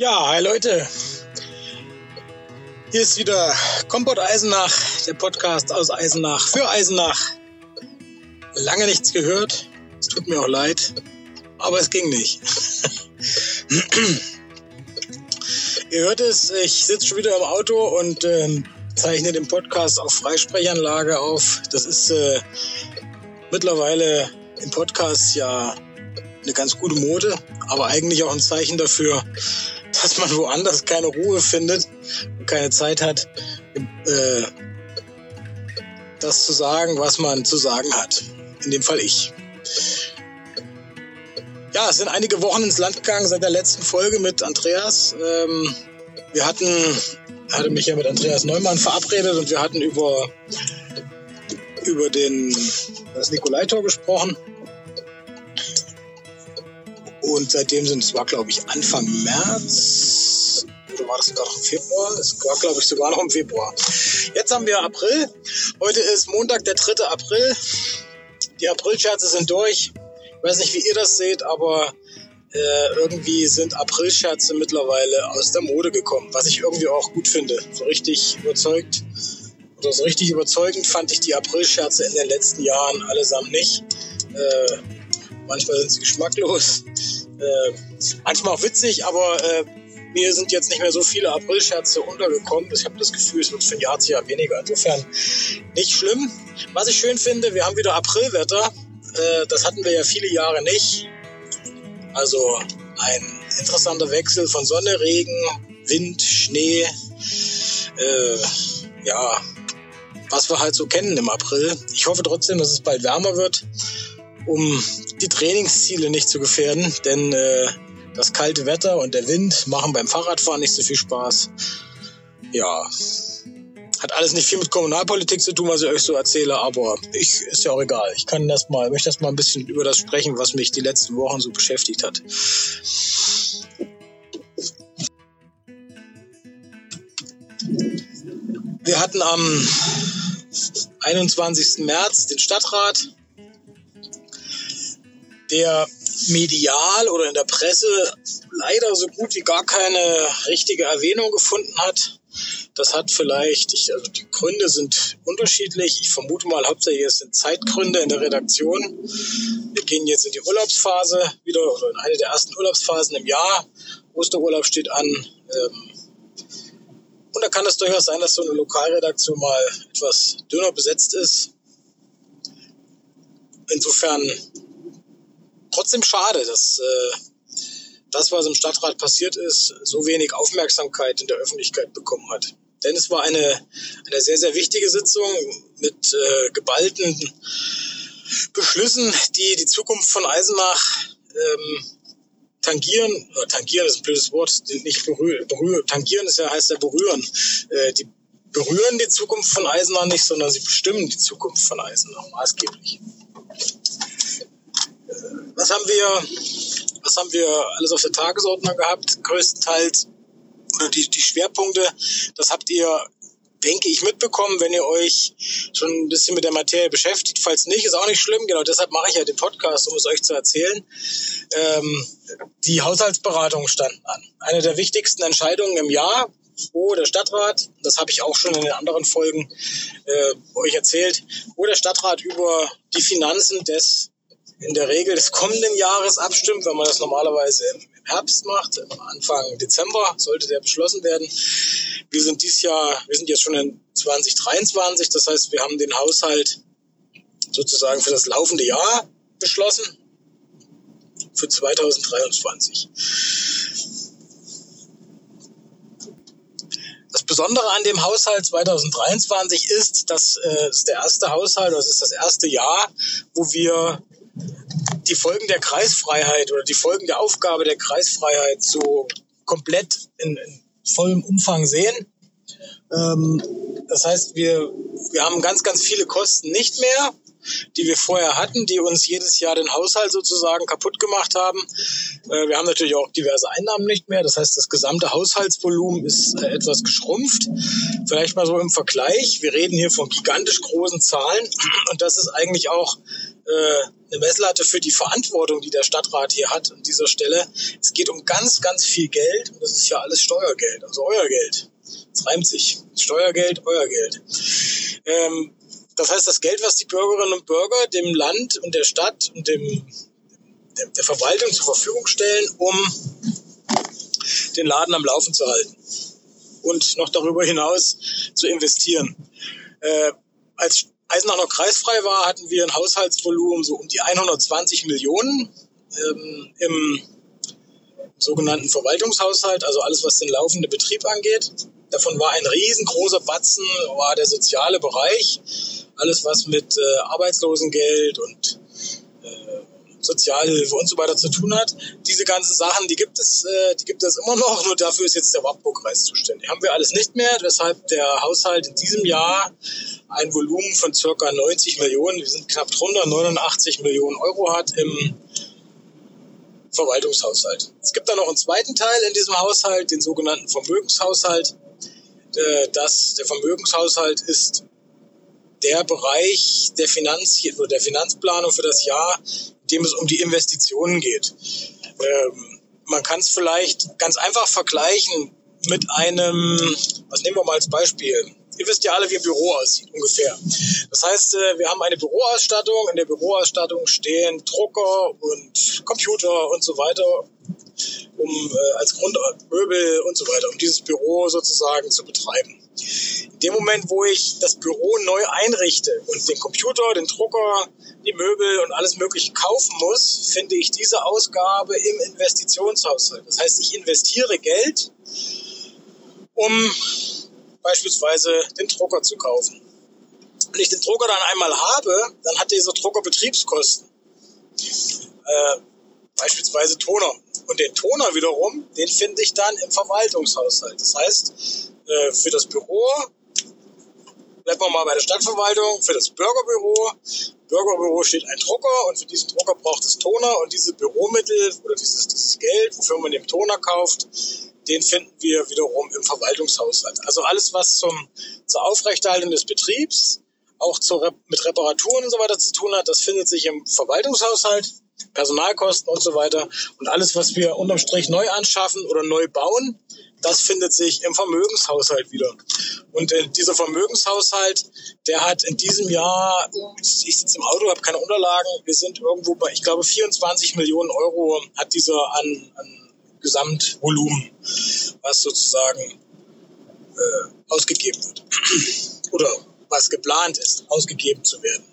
Ja, hi Leute, hier ist wieder Kompott Eisenach, der Podcast aus Eisenach für Eisenach. Lange nichts gehört, es tut mir auch leid, aber es ging nicht. Ihr hört es, ich sitze schon wieder im Auto und zeichne den Podcast auf Freisprechanlage auf. Das ist mittlerweile im Podcast ja eine ganz gute Mode, aber eigentlich auch ein Zeichen dafür, dass man woanders keine Ruhe findet und keine Zeit hat, das zu sagen, was man zu sagen hat. In dem Fall ich. Ja, es sind einige Wochen ins Land gegangen seit der letzten Folge mit Andreas. Ich hatte mich ja mit Andreas Neumann verabredet und wir hatten über das Nikolaitor gesprochen. Und seitdem war glaube ich Anfang März, oder war das sogar noch im Februar? Es war glaube ich sogar noch im Februar. Jetzt haben wir April. Heute ist Montag, der 3. April. Die Aprilscherze sind durch. Ich weiß nicht, wie ihr das seht, aber irgendwie sind Aprilscherze mittlerweile aus der Mode gekommen, was ich irgendwie auch gut finde. So richtig überzeugend fand ich die Aprilscherze in den letzten Jahren allesamt nicht. Manchmal sind sie geschmacklos, manchmal auch witzig, aber mir sind jetzt nicht mehr so viele Aprilscherze untergekommen. Ich habe das Gefühl, es wird von Jahr zu Jahr weniger. Insofern nicht schlimm. Was ich schön finde, wir haben wieder Aprilwetter. Das hatten wir ja viele Jahre nicht. Also ein interessanter Wechsel von Sonne, Regen, Wind, Schnee. Ja, was wir halt so kennen im April. Ich hoffe trotzdem, dass es bald wärmer wird, um die Trainingsziele nicht zu gefährden, denn das kalte Wetter und der Wind machen beim Fahrradfahren nicht so viel Spaß. Ja, hat alles nicht viel mit Kommunalpolitik zu tun, was ich euch so erzähle, aber ist ja auch egal. Ich möchte erst mal ein bisschen über das sprechen, was mich die letzten Wochen so beschäftigt hat. Wir hatten am 21. März den Stadtrat, der medial oder in der Presse leider so gut wie gar keine richtige Erwähnung gefunden hat. Das hat vielleicht, die Gründe sind unterschiedlich. Ich vermute mal, hauptsächlich es sind Zeitgründe in der Redaktion. Wir gehen jetzt in die Urlaubsphase wieder, oder in eine der ersten Urlaubsphasen im Jahr. Osterurlaub steht an. Und da kann es durchaus sein, dass so eine Lokalredaktion mal etwas dünner besetzt ist. Insofern trotzdem schade, dass das, was im Stadtrat passiert ist, so wenig Aufmerksamkeit in der Öffentlichkeit bekommen hat. Denn es war eine sehr, sehr wichtige Sitzung mit geballten Beschlüssen, die die Zukunft von Eisenach tangieren ist ein blödes Wort, tangieren ist ja, heißt ja berühren. Die berühren die Zukunft von Eisenach nicht, sondern sie bestimmen die Zukunft von Eisenach maßgeblich. Was haben wir alles auf der Tagesordnung gehabt? Größtenteils, oder die Schwerpunkte, das habt ihr, denke ich, mitbekommen, wenn ihr euch schon ein bisschen mit der Materie beschäftigt. Falls nicht, ist auch nicht schlimm. Genau, deshalb mache ich ja den Podcast, um es euch zu erzählen. Die Haushaltsberatungen standen an. Eine der wichtigsten Entscheidungen im Jahr, wo der Stadtrat, das habe ich auch schon in den anderen Folgen euch erzählt, wo der Stadtrat über die Finanzen in der Regel des kommenden Jahres abstimmt, wenn man das normalerweise im Herbst macht, Anfang Dezember sollte der beschlossen werden. Wir sind jetzt schon in 2023, das heißt, wir haben den Haushalt sozusagen für das laufende Jahr beschlossen, für 2023. Das Besondere an dem Haushalt 2023 ist, das ist das erste Jahr, wo wir die Folgen der Kreisfreiheit oder die Folgen der Aufgabe der Kreisfreiheit so komplett in vollem Umfang sehen. Das heißt, wir haben ganz, ganz viele Kosten nicht mehr, die wir vorher hatten, die uns jedes Jahr den Haushalt sozusagen kaputt gemacht haben. Wir haben natürlich auch diverse Einnahmen nicht mehr. Das heißt, das gesamte Haushaltsvolumen ist etwas geschrumpft. Vielleicht mal so im Vergleich. Wir reden hier von gigantisch großen Zahlen. Und das ist eigentlich auch eine Messlatte für die Verantwortung, die der Stadtrat hier hat an dieser Stelle. Es geht um ganz, ganz viel Geld. Und das ist ja alles Steuergeld, also euer Geld. Es reimt sich. Steuergeld, euer Geld. Das heißt, das Geld, was die Bürgerinnen und Bürger dem Land und der Stadt und der Verwaltung zur Verfügung stellen, um den Laden am Laufen zu halten und noch darüber hinaus zu investieren. Als Eisenach noch kreisfrei war, hatten wir ein Haushaltsvolumen so um die 120 Millionen im sogenannten Verwaltungshaushalt, also alles, was den laufenden Betrieb angeht. Davon war ein riesengroßer Batzen, war der soziale Bereich. Alles, was mit Arbeitslosengeld und Sozialhilfe und so weiter zu tun hat. Diese ganzen Sachen, die gibt es immer noch, nur dafür ist jetzt der Wartburg-Kreis zuständig. Haben wir alles nicht mehr, weshalb der Haushalt in diesem Jahr ein Volumen von ca. 90 Millionen, wir sind knapp drunter, 89 Millionen Euro hat im Verwaltungshaushalt. Es gibt da noch einen zweiten Teil in diesem Haushalt, den sogenannten Vermögenshaushalt. Der Vermögenshaushalt ist der Bereich der Finanzplanung für das Jahr, in dem es um die Investitionen geht. Man kann es vielleicht ganz einfach vergleichen mit was nehmen wir mal als Beispiel? Ihr wisst ja alle, wie ein Büro aussieht, ungefähr. Das heißt, wir haben eine Büroausstattung. In der Büroausstattung stehen Drucker und Computer und so weiter, als Grundmöbel und so weiter, um dieses Büro sozusagen zu betreiben. In dem Moment, wo ich das Büro neu einrichte und den Computer, den Drucker, die Möbel und alles Mögliche kaufen muss, finde ich diese Ausgabe im Investitionshaushalt. Das heißt, ich investiere Geld, um beispielsweise den Drucker zu kaufen. Wenn ich den Drucker dann einmal habe, dann hat dieser Drucker Betriebskosten. Beispielsweise Toner. Und den Toner wiederum, den finde ich dann im Verwaltungshaushalt. Das heißt, für das Büro, bleiben wir mal bei der Stadtverwaltung, für das Bürgerbüro. Im Bürgerbüro steht ein Drucker und für diesen Drucker braucht es Toner. Und diese Büromittel oder dieses Geld, wofür man den Toner kauft, den finden wir wiederum im Verwaltungshaushalt. Also alles, was zur Aufrechterhaltung des Betriebs, auch mit Reparaturen und so weiter zu tun hat, das findet sich im Verwaltungshaushalt, Personalkosten und so weiter. Und alles, was wir unterm Strich neu anschaffen oder neu bauen, das findet sich im Vermögenshaushalt wieder. Und dieser Vermögenshaushalt, der hat in diesem Jahr, ich sitze im Auto, habe keine Unterlagen, wir sind irgendwo bei, ich glaube, 24 Millionen Euro hat dieser an Gesamtvolumen, was sozusagen ausgegeben wird oder was geplant ist, ausgegeben zu werden.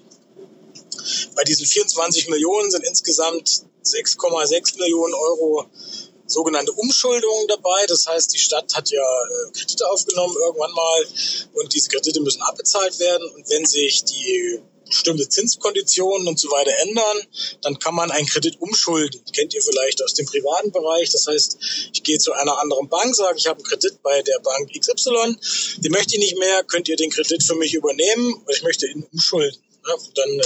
Bei diesen 24 Millionen sind insgesamt 6,6 Millionen Euro sogenannte Umschuldungen dabei. Das heißt, die Stadt hat ja Kredite aufgenommen irgendwann mal und diese Kredite müssen abbezahlt werden. Und wenn sich die bestimmte Zinskonditionen und so weiter ändern, dann kann man einen Kredit umschulden. Das kennt ihr vielleicht aus dem privaten Bereich. Das heißt, ich gehe zu einer anderen Bank, sage, ich habe einen Kredit bei der Bank XY, die möchte ich nicht mehr, könnt ihr den Kredit für mich übernehmen und ich möchte ihn umschulden. Ja, dann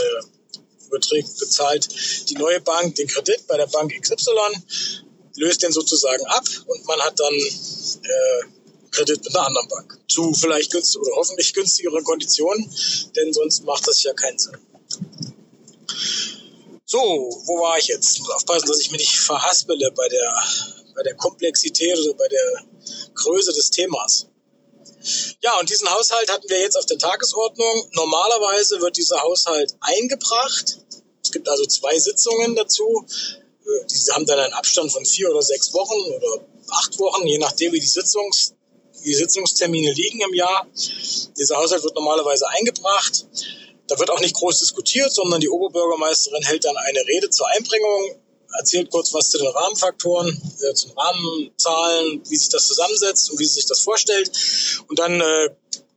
bezahlt die neue Bank den Kredit bei der Bank XY, löst den sozusagen ab und man hat dann Kredit mit einer anderen Bank. Zu vielleicht günstig oder hoffentlich günstigeren Konditionen, denn sonst macht das ja keinen Sinn. So, wo war ich jetzt? Ich muss aufpassen, dass ich mich nicht verhaspele bei der Komplexität oder bei der Größe des Themas. Ja, und diesen Haushalt hatten wir jetzt auf der Tagesordnung. Normalerweise wird dieser Haushalt eingebracht. Es gibt also 2 Sitzungen dazu. Die haben dann einen Abstand von 4 oder 6 Wochen oder 8 Wochen, je nachdem, wie die Sitzungstermine liegen im Jahr. Dieser Haushalt wird normalerweise eingebracht. Da wird auch nicht groß diskutiert, sondern die Oberbürgermeisterin hält dann eine Rede zur Einbringung, erzählt kurz was zu den Rahmenfaktoren, zu den Rahmenzahlen, wie sich das zusammensetzt und wie sie sich das vorstellt. Und dann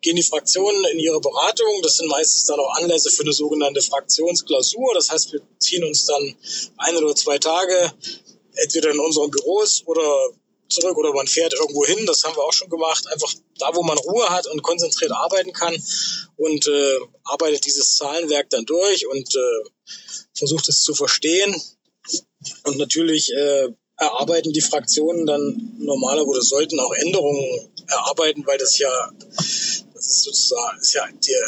gehen die Fraktionen in ihre Beratung. Das sind meistens dann auch Anlässe für eine sogenannte Fraktionsklausur. Das heißt, wir ziehen uns dann 1 oder 2 Tage entweder in unseren Büros oder zurück oder man fährt irgendwo hin, das haben wir auch schon gemacht, einfach da, wo man Ruhe hat und konzentriert arbeiten kann und arbeitet dieses Zahlenwerk dann durch und versucht es zu verstehen und natürlich erarbeiten die Fraktionen dann normaler oder sollten auch Änderungen erarbeiten, weil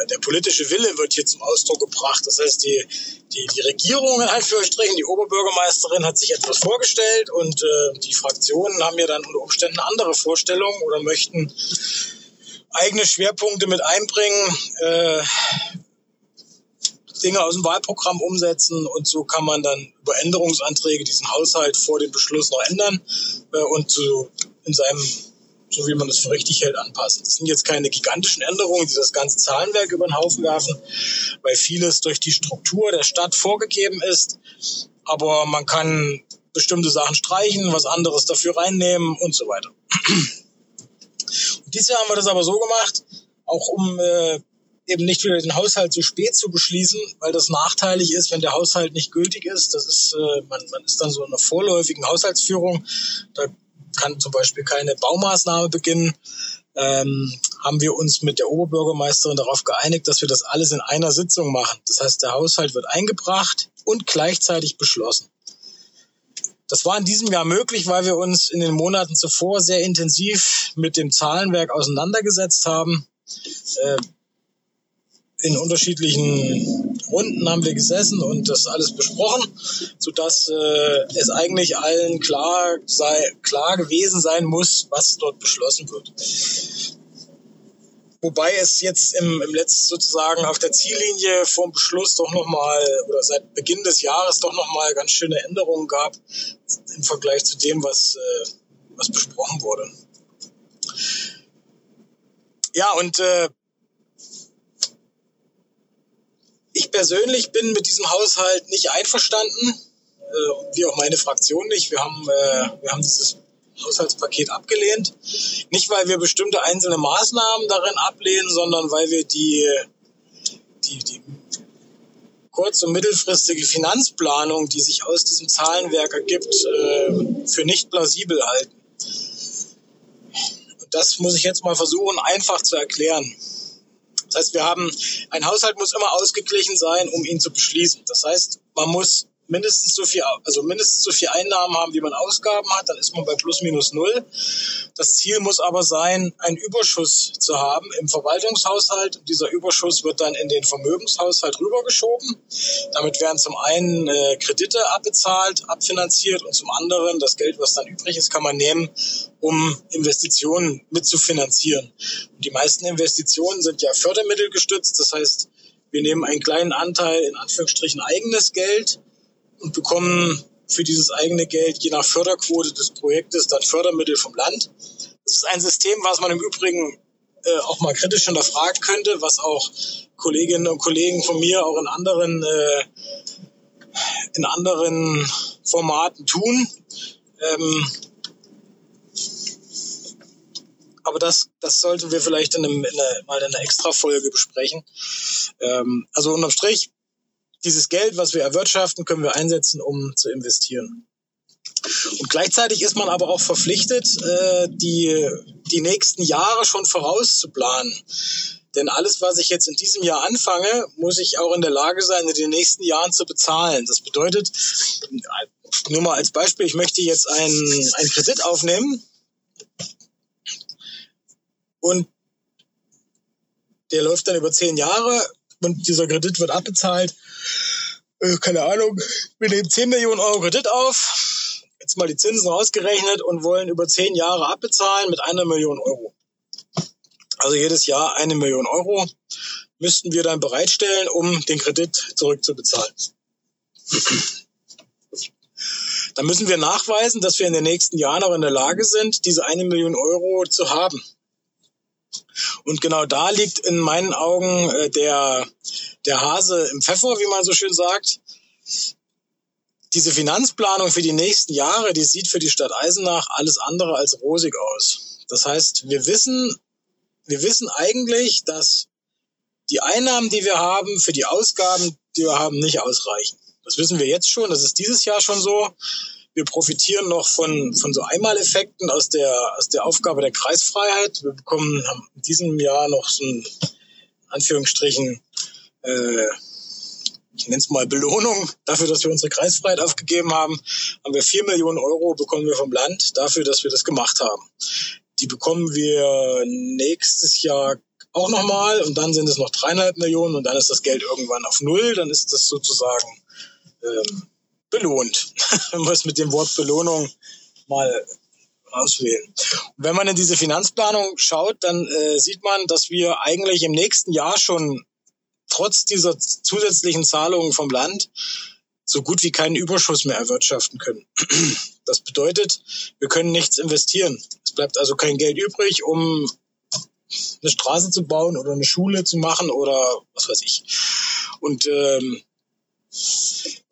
der politische Wille wird hier zum Ausdruck gebracht. Das heißt, die Regierung in Anführungsstrichen, die Oberbürgermeisterin hat sich etwas vorgestellt und die Fraktionen haben ja dann unter Umständen andere Vorstellungen oder möchten eigene Schwerpunkte mit einbringen, Dinge aus dem Wahlprogramm umsetzen und so kann man dann über Änderungsanträge diesen Haushalt vor dem Beschluss noch ändern und so wie man das für richtig hält, anpassen. Das sind jetzt keine gigantischen Änderungen, die das ganze Zahlenwerk über den Haufen werfen, weil vieles durch die Struktur der Stadt vorgegeben ist. Aber man kann bestimmte Sachen streichen, was anderes dafür reinnehmen und so weiter. Und dieses Jahr haben wir das aber so gemacht, auch um eben nicht wieder den Haushalt so spät zu beschließen, weil das nachteilig ist, wenn der Haushalt nicht gültig ist. Das ist man ist dann so in einer vorläufigen Haushaltsführung. Da kann zum Beispiel keine Baumaßnahme beginnen, haben wir uns mit der Oberbürgermeisterin darauf geeinigt, dass wir das alles in einer Sitzung machen. Das heißt, der Haushalt wird eingebracht und gleichzeitig beschlossen. Das war in diesem Jahr möglich, weil wir uns in den Monaten zuvor sehr intensiv mit dem Zahlenwerk auseinandergesetzt haben. In unterschiedlichen Runden haben wir gesessen und das alles besprochen, sodass es eigentlich allen klar gewesen sein muss, was dort beschlossen wird. Wobei es jetzt im letzten sozusagen auf der Ziellinie vom Beschluss doch nochmal oder seit Beginn des Jahres doch nochmal ganz schöne Änderungen gab im Vergleich zu dem, was besprochen wurde. Ja, und ich persönlich bin mit diesem Haushalt nicht einverstanden, wie auch meine Fraktion nicht. Wir haben dieses Haushaltspaket abgelehnt. Nicht, weil wir bestimmte einzelne Maßnahmen darin ablehnen, sondern weil wir die kurz- und mittelfristige Finanzplanung, die sich aus diesem Zahlenwerk ergibt, für nicht plausibel halten. Und das muss ich jetzt mal versuchen, einfach zu erklären. Das heißt, ein Haushalt muss immer ausgeglichen sein, um ihn zu beschließen. Das heißt, man muss mindestens so viel Einnahmen haben, wie man Ausgaben hat, dann ist man bei +/- 0. Das Ziel muss aber sein, einen Überschuss zu haben im Verwaltungshaushalt. Dieser Überschuss wird dann in den Vermögenshaushalt rübergeschoben. Damit werden zum einen Kredite abfinanziert und zum anderen das Geld, was dann übrig ist, kann man nehmen, um Investitionen mitzufinanzieren. Und die meisten Investitionen sind ja fördermittelgestützt. Das heißt, wir nehmen einen kleinen Anteil, in Anführungsstrichen eigenes Geld, und bekommen für dieses eigene Geld je nach Förderquote des Projektes dann Fördermittel vom Land. Das ist ein System, was man im Übrigen auch mal kritisch hinterfragen könnte, was auch Kolleginnen und Kollegen von mir auch in anderen Formaten tun. Aber das sollten wir vielleicht in einer Extra-Folge besprechen. Also unterm Strich, dieses Geld, was wir erwirtschaften, können wir einsetzen, um zu investieren. Und gleichzeitig ist man aber auch verpflichtet, die nächsten Jahre schon vorauszuplanen. Denn alles, was ich jetzt in diesem Jahr anfange, muss ich auch in der Lage sein, in den nächsten Jahren zu bezahlen. Das bedeutet, nur mal als Beispiel, ich möchte jetzt einen Kredit aufnehmen und der läuft dann über 10 Jahre. Und dieser Kredit wird abbezahlt. Keine Ahnung, wir nehmen 10 Millionen Euro Kredit auf, jetzt mal die Zinsen rausgerechnet und wollen über 10 Jahre abbezahlen mit 1 Million Euro. Also jedes Jahr 1 Million Euro müssten wir dann bereitstellen, um den Kredit zurückzubezahlen. Dann müssen wir nachweisen, dass wir in den nächsten Jahren auch in der Lage sind, diese 1 Million Euro zu haben. Und genau da liegt in meinen Augen der Hase im Pfeffer, wie man so schön sagt. Diese Finanzplanung für die nächsten Jahre, die sieht für die Stadt Eisenach alles andere als rosig aus. Das heißt, wir wissen eigentlich, dass die Einnahmen, die wir haben, für die Ausgaben, die wir haben, nicht ausreichen. Das wissen wir jetzt schon, das ist dieses Jahr schon so. Wir profitieren noch von so Einmaleffekten aus der Aufgabe der Kreisfreiheit. Wir bekommen in diesem Jahr noch so ein, in Anführungsstrichen, ich nenne es mal Belohnung dafür, dass wir unsere Kreisfreiheit aufgegeben haben. Haben wir 4 Millionen Euro bekommen wir vom Land dafür, dass wir das gemacht haben. Die bekommen wir nächstes Jahr auch nochmal und dann sind es noch 3,5 Millionen und dann ist das Geld irgendwann auf null. Dann ist das sozusagen belohnt, wenn wir es mit dem Wort Belohnung mal auswählen. Und wenn man in diese Finanzplanung schaut, dann sieht man, dass wir eigentlich im nächsten Jahr schon trotz dieser zusätzlichen Zahlungen vom Land so gut wie keinen Überschuss mehr erwirtschaften können. Das bedeutet, wir können nichts investieren. Es bleibt also kein Geld übrig, um eine Straße zu bauen oder eine Schule zu machen oder was weiß ich. Und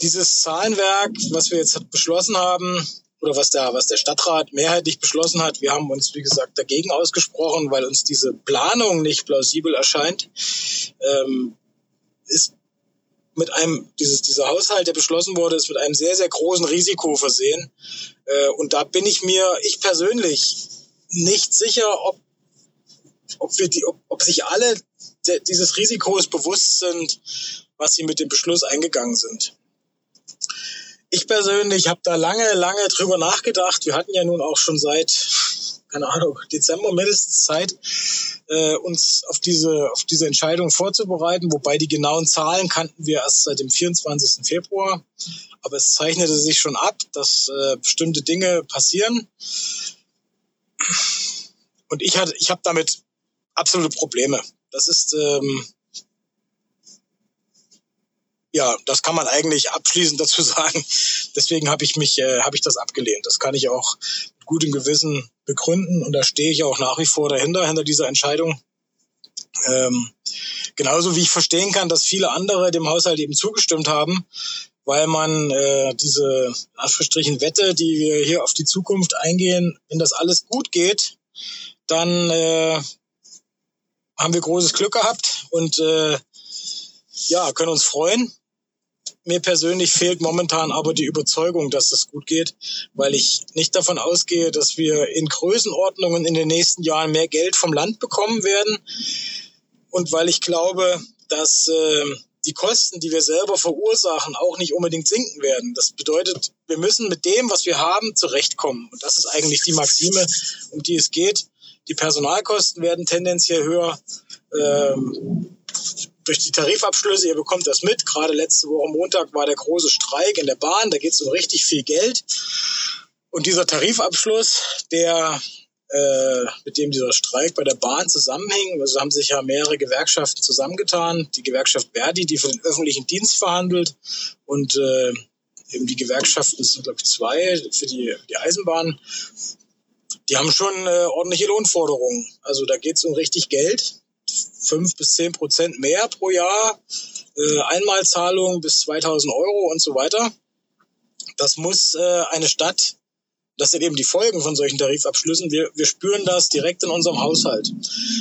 dieses Zahlenwerk, was wir jetzt beschlossen haben oder was der Stadtrat mehrheitlich beschlossen hat, wir haben uns, wie gesagt, dagegen ausgesprochen, weil uns diese Planung nicht plausibel erscheint, ist mit einem, dieser Haushalt, der beschlossen wurde, ist mit einem sehr, sehr großen Risiko versehen. Und da bin ich persönlich nicht sicher, ob sich alle dieses Risikos bewusst sind, was sie mit dem Beschluss eingegangen sind. Ich persönlich habe da lange, lange drüber nachgedacht. Wir hatten ja nun auch schon seit, keine Ahnung, Dezember mindestens Zeit, uns auf diese Entscheidung vorzubereiten. Wobei die genauen Zahlen kannten wir erst seit dem 24. Februar. Aber es zeichnete sich schon ab, dass bestimmte Dinge passieren. Und ich habe damit absolute Probleme. Das ist, das kann man eigentlich abschließend dazu sagen. Deswegen habe ich das abgelehnt. Das kann ich auch mit gutem Gewissen begründen. Und da stehe ich auch nach wie vor hinter dieser Entscheidung. Genauso wie ich verstehen kann, dass viele andere dem Haushalt eben zugestimmt haben, weil man diese, in Anführungsstrichen, Wette, die wir hier auf die Zukunft eingehen, wenn das alles gut geht, dann haben wir großes Glück gehabt und können uns freuen. Mir persönlich fehlt momentan aber die Überzeugung, dass das gut geht, weil ich nicht davon ausgehe, dass wir in Größenordnungen in den nächsten Jahren mehr Geld vom Land bekommen werden und weil ich glaube, dass die Kosten, die wir selber verursachen, auch nicht unbedingt sinken werden. Das bedeutet, wir müssen mit dem, was wir haben, zurechtkommen. Und das ist eigentlich die Maxime, um die es geht. Die Personalkosten werden tendenziell höher durch die Tarifabschlüsse. Ihr bekommt das mit. Gerade letzte Woche Montag war der große Streik in der Bahn. Da geht es um richtig viel Geld. Und dieser Tarifabschluss, mit dem dieser Streik bei der Bahn zusammenhing. Also haben sich ja mehrere Gewerkschaften zusammengetan. Die Gewerkschaft Verdi, die für den öffentlichen Dienst verhandelt, und eben die Gewerkschaften, das sind glaube ich 2 für die Eisenbahn, die haben schon ordentliche Lohnforderungen. Also da geht es um richtig Geld. 5-10% mehr pro Jahr, Einmalzahlungen bis 2.000 Euro und so weiter. Das muss eine Stadt. Das sind eben die Folgen von solchen Tarifabschlüssen. Wir spüren das direkt in unserem Haushalt.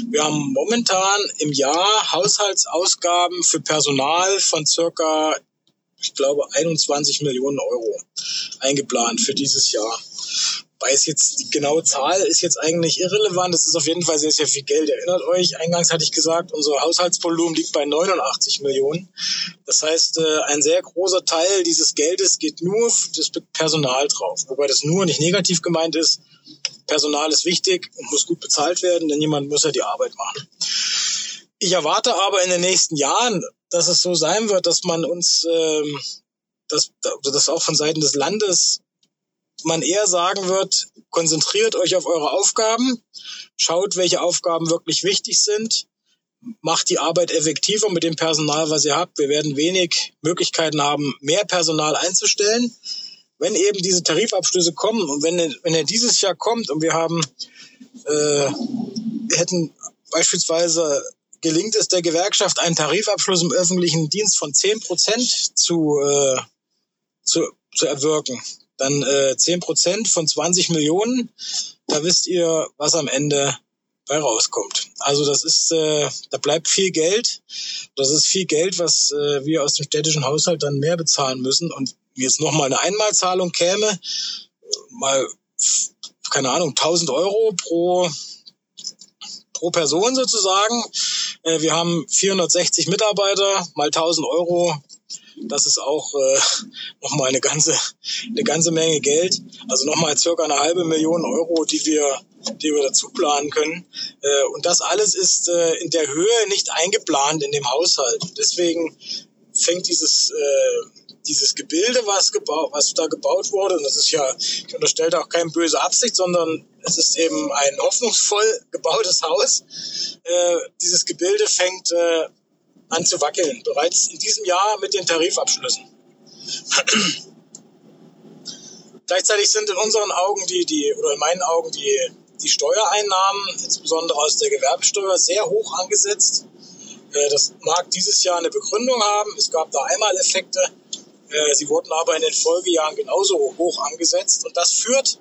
Wir haben momentan im Jahr Haushaltsausgaben für Personal von circa, ich glaube, 21 Millionen Euro eingeplant für dieses Jahr. Weil die genaue Zahl ist jetzt eigentlich irrelevant. Das ist auf jeden Fall sehr, sehr viel Geld. Erinnert euch, eingangs hatte ich gesagt, unser Haushaltsvolumen liegt bei 89 Millionen. Das heißt, ein sehr großer Teil dieses Geldes geht nur auf das Personal drauf. Wobei das nur nicht negativ gemeint ist. Personal ist wichtig und muss gut bezahlt werden, denn jemand muss ja die Arbeit machen. Ich erwarte aber in den nächsten Jahren, dass es so sein wird, dass man uns, dass auch von Seiten des Landes, man eher sagen wird, konzentriert euch auf eure Aufgaben, schaut, welche Aufgaben wirklich wichtig sind, macht die Arbeit effektiver mit dem Personal, was ihr habt. Wir werden wenig Möglichkeiten haben, mehr Personal einzustellen. Wenn eben diese Tarifabschlüsse kommen und wenn er dieses Jahr kommt und wir hätten beispielsweise, gelingt es der Gewerkschaft, einen Tarifabschluss im öffentlichen Dienst von 10% zu erwirken, dann 10% von 20 Millionen, da wisst ihr, was am Ende bei rauskommt. Also das ist, da bleibt viel Geld. Das ist viel Geld, was wir aus dem städtischen Haushalt dann mehr bezahlen müssen. Und jetzt nochmal eine Einmalzahlung käme, mal, keine Ahnung, 1.000 Euro pro Person sozusagen. Wir haben 460 Mitarbeiter, mal 1.000 Euro. Das ist auch nochmal eine ganze Menge Geld. Also nochmal circa 500.000 Euro, die wir dazu planen können. Und das alles ist in der Höhe nicht eingeplant in dem Haushalt. Deswegen fängt dieses Gebilde, was da gebaut wurde, und das ist ja, ich unterstelle auch keine böse Absicht, sondern es ist eben ein hoffnungsvoll gebautes Haus. Dieses Gebilde fängt an zu wackeln, bereits in diesem Jahr mit den Tarifabschlüssen. Gleichzeitig sind in unseren Augen oder in meinen Augen die Steuereinnahmen, insbesondere aus der Gewerbesteuer, sehr hoch angesetzt. Das mag dieses Jahr eine Begründung haben. Es gab da Einmaleffekte. Sie wurden aber in den Folgejahren genauso hoch angesetzt. Und das führt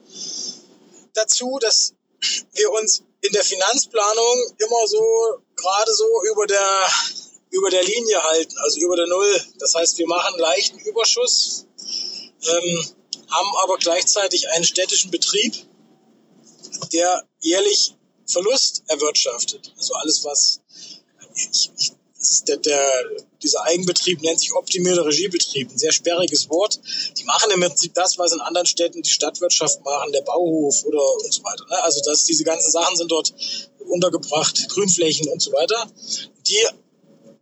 dazu, dass wir uns in der Finanzplanung immer so, gerade so über der Linie halten, also über der Null. Das heißt, wir machen leichten Überschuss, haben aber gleichzeitig einen städtischen Betrieb, der jährlich Verlust erwirtschaftet. Also alles, was dieser Eigenbetrieb nennt sich optimierter Regiebetrieb, ein sehr sperriges Wort. Die machen im Prinzip das, was in anderen Städten die Stadtwirtschaft machen, der Bauhof oder und so weiter. Ne? Also dass diese ganzen Sachen sind dort untergebracht, Grünflächen und so weiter. Die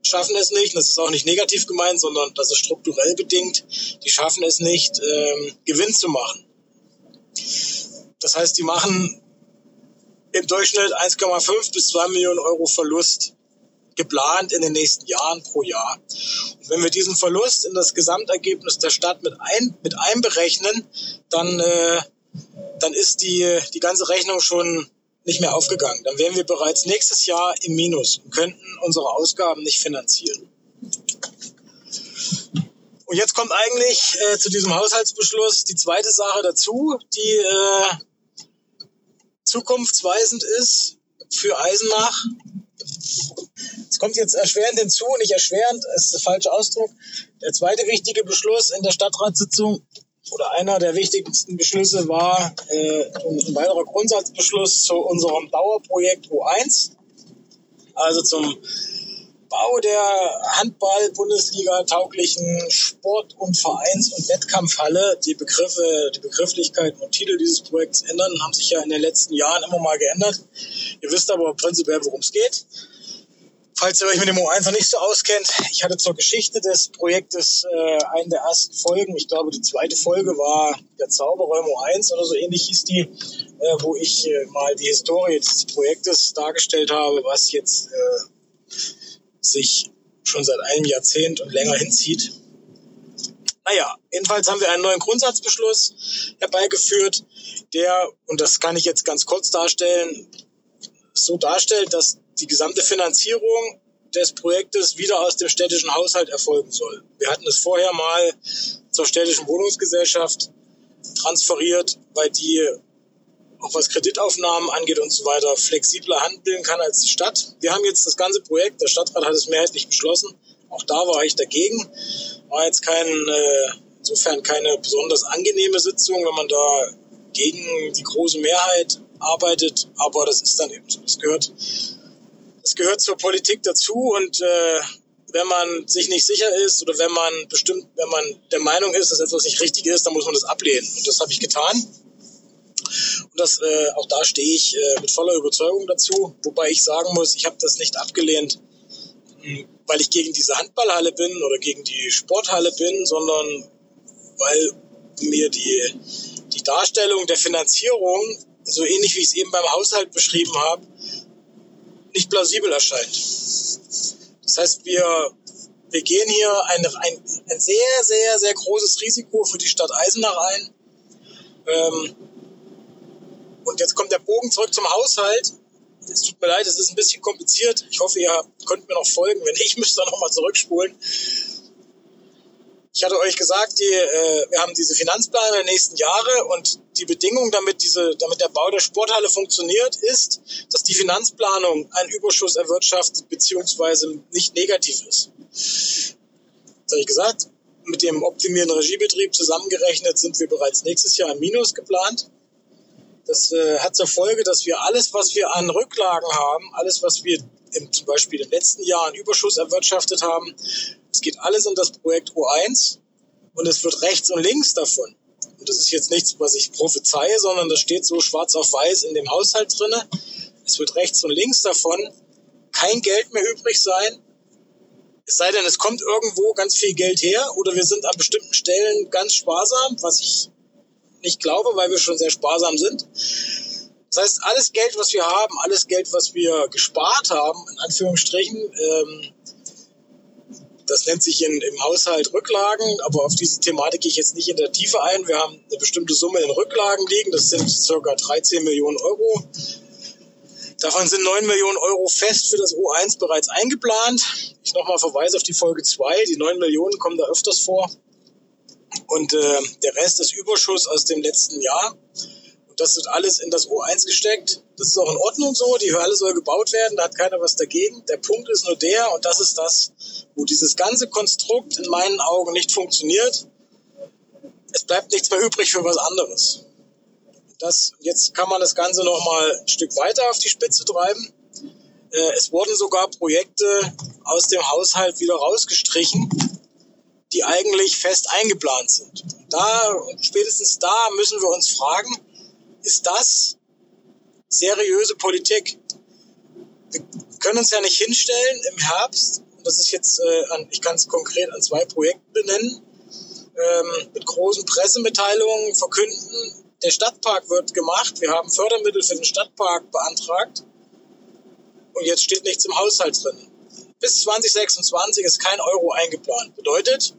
schaffen es nicht, das ist auch nicht negativ gemeint, sondern das ist strukturell bedingt, die schaffen es nicht, Gewinn zu machen. Das heißt, die machen im Durchschnitt 1,5 bis 2 Millionen Euro Verlust geplant in den nächsten Jahren pro Jahr. Und wenn wir diesen Verlust in das Gesamtergebnis der Stadt mit einberechnen, dann ist die ganze Rechnung schon nicht mehr aufgegangen. Dann wären wir bereits nächstes Jahr im Minus und könnten unsere Ausgaben nicht finanzieren. Und jetzt kommt eigentlich zu diesem Haushaltsbeschluss die zweite Sache dazu, die zukunftsweisend ist für Eisenach. Es kommt jetzt erschwerend hinzu, nicht erschwerend, ist der falsche Ausdruck. Der zweite wichtige Beschluss in der Stadtratssitzung oder einer der wichtigsten Beschlüsse war ein weiterer Grundsatzbeschluss zu unserem Dauerprojekt U1, also zum Bau der Handball-Bundesliga-tauglichen Sport- und Vereins- und Wettkampfhalle. Die Begriffe, die Begrifflichkeiten und Titel dieses Projekts haben sich ja in den letzten Jahren immer mal geändert. Ihr wisst aber prinzipiell, worum es geht. Falls ihr euch mit dem U1 noch nicht so auskennt, ich hatte zur Geschichte des Projektes einen der ersten Folgen, ich glaube die zweite Folge war der Zauberer im U1 oder so ähnlich hieß die, wo ich mal die Historie des Projektes dargestellt habe, was jetzt sich schon seit einem Jahrzehnt und länger hinzieht. Naja, jedenfalls haben wir einen neuen Grundsatzbeschluss herbeigeführt, der, und das kann ich jetzt ganz kurz darstellen, so darstellt, dass die gesamte Finanzierung des Projektes wieder aus dem städtischen Haushalt erfolgen soll. Wir hatten es vorher mal zur städtischen Wohnungsgesellschaft transferiert, weil die, auch was Kreditaufnahmen angeht und so weiter, flexibler handeln kann als die Stadt. Wir haben jetzt das ganze Projekt, der Stadtrat hat es mehrheitlich beschlossen, auch da war ich dagegen. War jetzt insofern keine besonders angenehme Sitzung, wenn man da gegen die große Mehrheit arbeitet, aber das ist dann eben so, das gehört zur Politik dazu und wenn man sich nicht sicher ist oder wenn man der Meinung ist, dass etwas nicht richtig ist, dann muss man das ablehnen. Und das habe ich getan. Und das auch da stehe ich mit voller Überzeugung dazu, wobei ich sagen muss, ich habe das nicht abgelehnt, weil ich gegen diese Handballhalle bin oder gegen die Sporthalle bin, sondern weil mir die Darstellung der Finanzierung, so ähnlich wie ich es eben beim Haushalt beschrieben habe, nicht plausibel erscheint. Das heißt, wir gehen hier ein sehr, sehr, sehr großes Risiko für die Stadt Eisenach ein. Und jetzt kommt der Bogen zurück zum Haushalt. Es tut mir leid, es ist ein bisschen kompliziert. Ich hoffe, ihr könnt mir noch folgen. Wenn nicht, müsst ihr nochmal zurückspulen. Ich hatte euch gesagt, wir haben diese Finanzpläne der nächsten Jahre und die Bedingung, damit der Bau der Sporthalle funktioniert, ist, dass die Finanzplanung einen Überschuss erwirtschaftet bzw. nicht negativ ist. Das habe ich gesagt. Mit dem optimierten Regiebetrieb zusammengerechnet sind wir bereits nächstes Jahr im Minus geplant. Das hat zur Folge, dass wir alles, was wir an Rücklagen haben, alles, was wir zum Beispiel im letzten Jahr an Überschuss erwirtschaftet haben, es geht alles in das Projekt U1 und es wird rechts und links davon. Und das ist jetzt nichts, was ich prophezeie, sondern das steht so schwarz auf weiß in dem Haushalt drin. Es wird rechts und links davon kein Geld mehr übrig sein. Es sei denn, es kommt irgendwo ganz viel Geld her oder wir sind an bestimmten Stellen ganz sparsam, was ich nicht glaube, weil wir schon sehr sparsam sind. Das heißt, alles Geld, was wir haben, alles Geld, was wir gespart haben, in Anführungsstrichen, das nennt sich im Haushalt Rücklagen, aber auf diese Thematik gehe ich jetzt nicht in der Tiefe ein. Wir haben eine bestimmte Summe in Rücklagen liegen, das sind ca. 13 Millionen Euro. Davon sind 9 Millionen Euro fest für das U1 bereits eingeplant. Ich nochmal verweise auf die Folge 2. Die 9 Millionen kommen da öfters vor. Und der Rest ist Überschuss aus dem letzten Jahr. Und das wird alles in das U1 gesteckt. Das ist auch in Ordnung so. Die Halle soll gebaut werden. Da hat keiner was dagegen. Der Punkt ist nur der, und das ist das, wo dieses ganze Konstrukt in meinen Augen nicht funktioniert. Es bleibt nichts mehr übrig für was anderes. Jetzt kann man das Ganze nochmal ein Stück weiter auf die Spitze treiben. Es wurden sogar Projekte aus dem Haushalt wieder rausgestrichen, die eigentlich fest eingeplant sind. Spätestens da müssen wir uns fragen, ist das seriöse Politik? Wir können uns ja nicht hinstellen im Herbst, und das ist jetzt, ich kann es konkret an zwei Projekten benennen, mit großen Pressemitteilungen verkünden, der Stadtpark wird gemacht, wir haben Fördermittel für den Stadtpark beantragt und jetzt steht nichts im Haushalt drin. Bis 2026 ist kein Euro eingeplant. Bedeutet,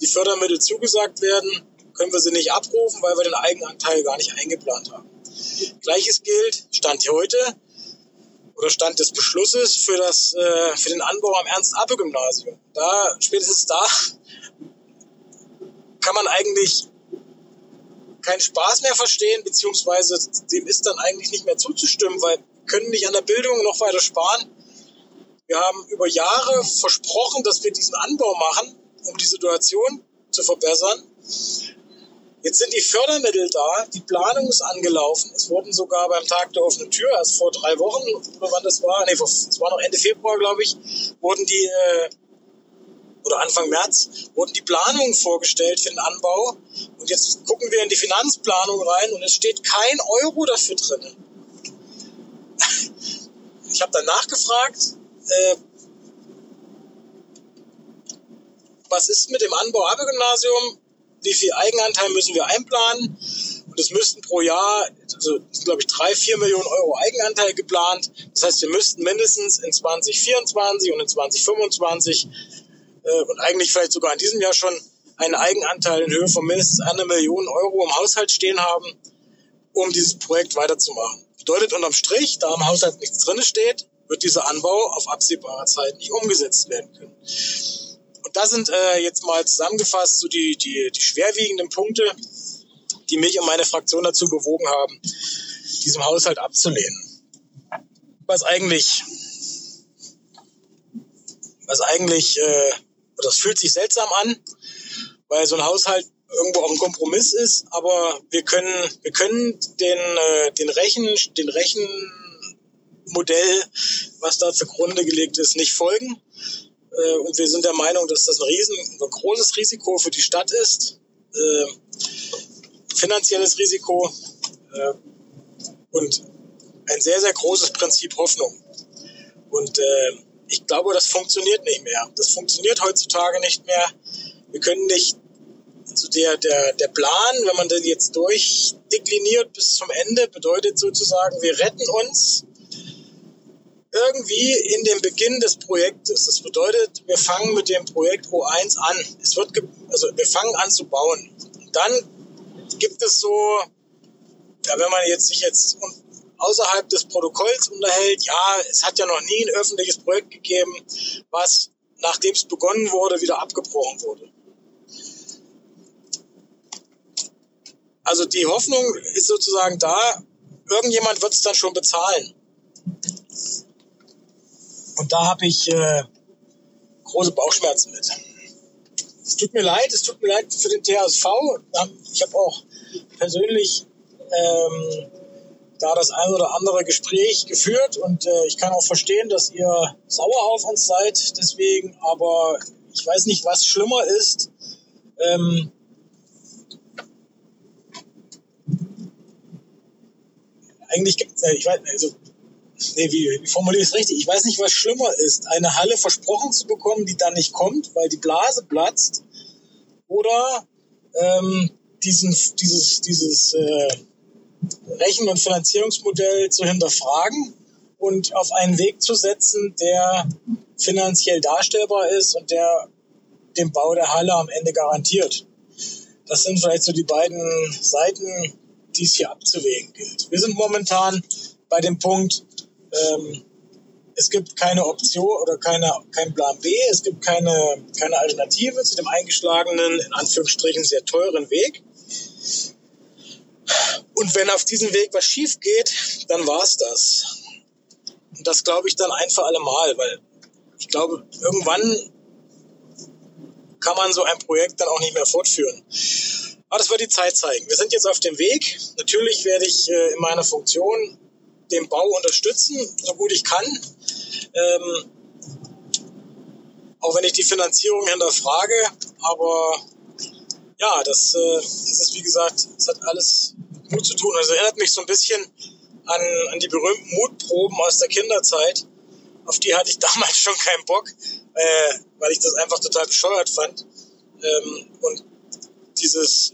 die Fördermittel zugesagt werden, können wir sie nicht abrufen, weil wir den Eigenanteil gar nicht eingeplant haben. Gleiches gilt, Stand hier heute oder Stand des Beschlusses für den Anbau am Ernst-Abbe-Gymnasium. Spätestens da kann man eigentlich keinen Spaß mehr verstehen, beziehungsweise dem ist dann eigentlich nicht mehr zuzustimmen, weil wir können nicht an der Bildung noch weiter sparen. Wir haben über Jahre versprochen, dass wir diesen Anbau machen, um die Situation zu verbessern. Jetzt sind die Fördermittel da, die Planung ist angelaufen. Es wurden sogar beim Tag der offenen Tür, erst vor 3 Wochen, oder wann das war, es war noch Ende Februar, glaube ich, oder Anfang März, wurden die Planungen vorgestellt für den Anbau. Und jetzt gucken wir in die Finanzplanung rein und es steht kein Euro dafür drin. Ich habe dann nachgefragt, was ist mit dem Anbau Abbe-Gymnasium? Wie viel Eigenanteil müssen wir einplanen? Und es müssten pro Jahr, also glaube ich, 3-4 Millionen Euro Eigenanteil geplant. Das heißt, wir müssten mindestens in 2024 und in 2025 und eigentlich vielleicht sogar in diesem Jahr schon einen Eigenanteil in Höhe von mindestens 1 Million Euro im Haushalt stehen haben, um dieses Projekt weiterzumachen. Bedeutet unterm Strich, da im Haushalt nichts drin steht, wird dieser Anbau auf absehbare Zeit nicht umgesetzt werden können. Und das sind jetzt mal zusammengefasst so die schwerwiegenden Punkte, die mich und meine Fraktion dazu bewogen haben, diesen Haushalt abzulehnen. Das fühlt sich seltsam an, weil so ein Haushalt irgendwo auch ein Kompromiss ist, aber wir können den Rechenmodell, was da zugrunde gelegt ist, nicht folgen. Und wir sind der Meinung, dass das ein großes Risiko für die Stadt ist, finanzielles Risiko und ein sehr, sehr großes Prinzip Hoffnung. Und ich glaube, das funktioniert nicht mehr. Das funktioniert heutzutage nicht mehr. Wir können nicht, also der Plan, wenn man den jetzt durchdekliniert bis zum Ende, bedeutet sozusagen, wir retten uns irgendwie in dem Beginn des Projektes. Das bedeutet, wir fangen mit dem Projekt O1 an. Wir fangen an zu bauen. Und dann gibt es so, ja, wenn man sich jetzt außerhalb des Protokolls unterhält, ja, es hat ja noch nie ein öffentliches Projekt gegeben, was, nachdem es begonnen wurde, wieder abgebrochen wurde. Also die Hoffnung ist sozusagen da, irgendjemand wird es dann schon bezahlen. Und da habe ich große Bauchschmerzen mit. Es tut mir leid für den THSV. Ich habe auch persönlich da das ein oder andere Gespräch geführt und ich kann auch verstehen, dass ihr sauer auf uns seid deswegen, aber ich weiß nicht, was schlimmer ist. Wie formuliere ich es richtig? Ich weiß nicht, was schlimmer ist, eine Halle versprochen zu bekommen, die dann nicht kommt, weil die Blase platzt, oder dieses Rechen- und Finanzierungsmodell zu hinterfragen und auf einen Weg zu setzen, der finanziell darstellbar ist und der den Bau der Halle am Ende garantiert. Das sind vielleicht so die beiden Seiten, die es hier abzuwägen gilt. Wir sind momentan bei dem Punkt, es gibt keine Option oder kein Plan B, es gibt keine Alternative zu dem eingeschlagenen, in Anführungsstrichen sehr teuren Weg. Und wenn auf diesem Weg was schief geht, dann war es das. Und das glaube ich dann ein für alle Mal, weil ich glaube, irgendwann kann man so ein Projekt dann auch nicht mehr fortführen. Aber das wird die Zeit zeigen. Wir sind jetzt auf dem Weg. Natürlich werde ich in meiner Funktion den Bau unterstützen, so gut ich kann. Auch wenn ich die Finanzierung hinterfrage. Aber ja, das ist, wie gesagt, es hat alles gut zu tun. Also erinnert mich so ein bisschen an die berühmten Mutproben aus der Kinderzeit. Auf die hatte ich damals schon keinen Bock, weil ich das einfach total bescheuert fand. Und dieses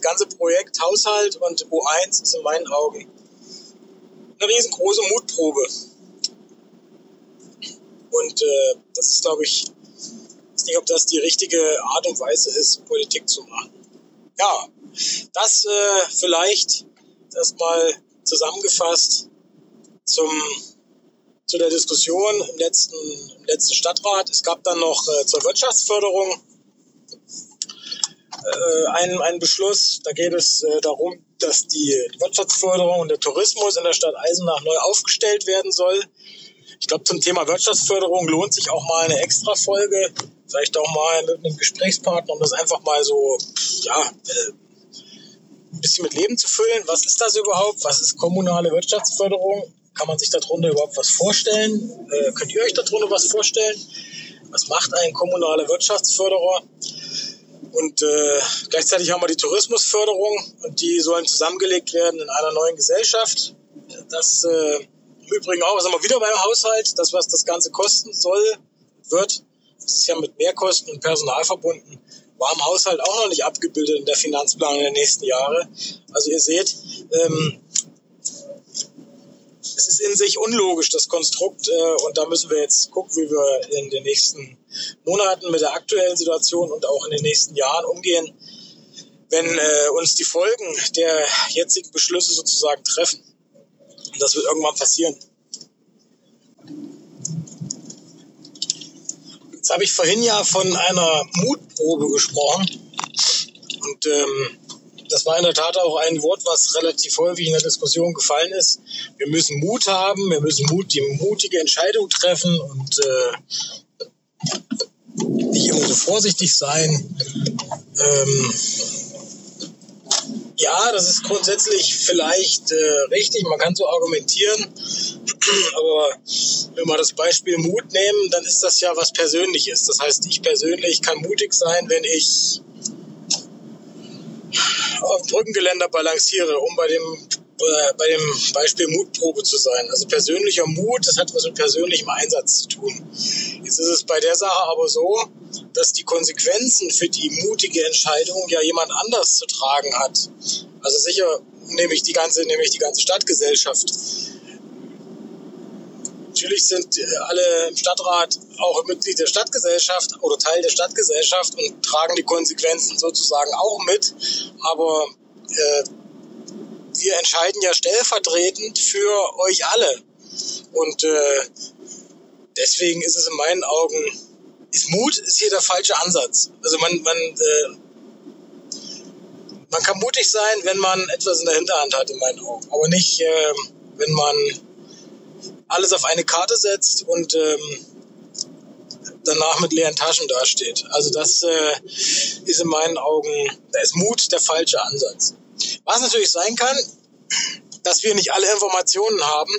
ganze Projekt Haushalt und O1 ist in meinen Augen eine riesengroße Mutprobe. Und das ist, glaube ich, weiß nicht, ob das die richtige Art und Weise ist, Politik zu machen. Ja, das vielleicht erstmal zusammengefasst zu der Diskussion im letzten Stadtrat. Es gab dann noch zur Wirtschaftsförderung einen Beschluss, da geht es darum, dass die Wirtschaftsförderung und der Tourismus in der Stadt Eisenach neu aufgestellt werden soll. Ich glaube, zum Thema Wirtschaftsförderung lohnt sich auch mal eine Extrafolge, vielleicht auch mal mit einem Gesprächspartner, um das einfach mal so ein bisschen mit Leben zu füllen. Was ist das überhaupt? Was ist kommunale Wirtschaftsförderung? Kann man sich darunter überhaupt was vorstellen? Könnt ihr euch darunter was vorstellen? Was macht ein kommunaler Wirtschaftsförderer? Und gleichzeitig haben wir die Tourismusförderung und die sollen zusammengelegt werden in einer neuen Gesellschaft. Das im Übrigen auch, sind wir wieder beim Haushalt, das, was das Ganze kosten soll, wird, das ist ja mit Mehrkosten und Personal verbunden, war im Haushalt auch noch nicht abgebildet in der Finanzplanung der nächsten Jahre. Also ihr seht, es ist in sich unlogisch, das Konstrukt, und da müssen wir jetzt gucken, wie wir in den nächsten Monaten mit der aktuellen Situation und auch in den nächsten Jahren umgehen, wenn uns die Folgen der jetzigen Beschlüsse sozusagen treffen. Und das wird irgendwann passieren. Jetzt habe ich vorhin ja von einer Mutprobe gesprochen und das war in der Tat auch ein Wort, was relativ häufig in der Diskussion gefallen ist. Wir müssen Mut haben, wir müssen die mutige Entscheidung treffen und nicht immer so vorsichtig sein. Ja, das ist grundsätzlich vielleicht richtig, man kann so argumentieren, aber wenn wir das Beispiel Mut nehmen, dann ist das ja was Persönliches. Das heißt, ich persönlich kann mutig sein, wenn ich auf dem Brückengeländer balanciere, um bei dem Beispiel Mutprobe zu sein. Also persönlicher Mut, das hat was mit persönlichem Einsatz zu tun. Jetzt ist es bei der Sache aber so, dass die Konsequenzen für die mutige Entscheidung ja jemand anders zu tragen hat. Also sicher nehme ich die ganze Stadtgesellschaft. Natürlich sind alle im Stadtrat auch Mitglied der Stadtgesellschaft oder Teil der Stadtgesellschaft und tragen die Konsequenzen sozusagen auch mit. Aber wir entscheiden ja stellvertretend für euch alle. Und deswegen ist es in meinen Augen, Mut ist hier der falsche Ansatz. Also man kann mutig sein, wenn man etwas in der Hinterhand hat, in meinen Augen. Aber nicht, wenn man alles auf eine Karte setzt und danach mit leeren Taschen dasteht. Also das ist in meinen Augen, da ist Mut der falsche Ansatz. Was natürlich sein kann, dass wir nicht alle Informationen haben.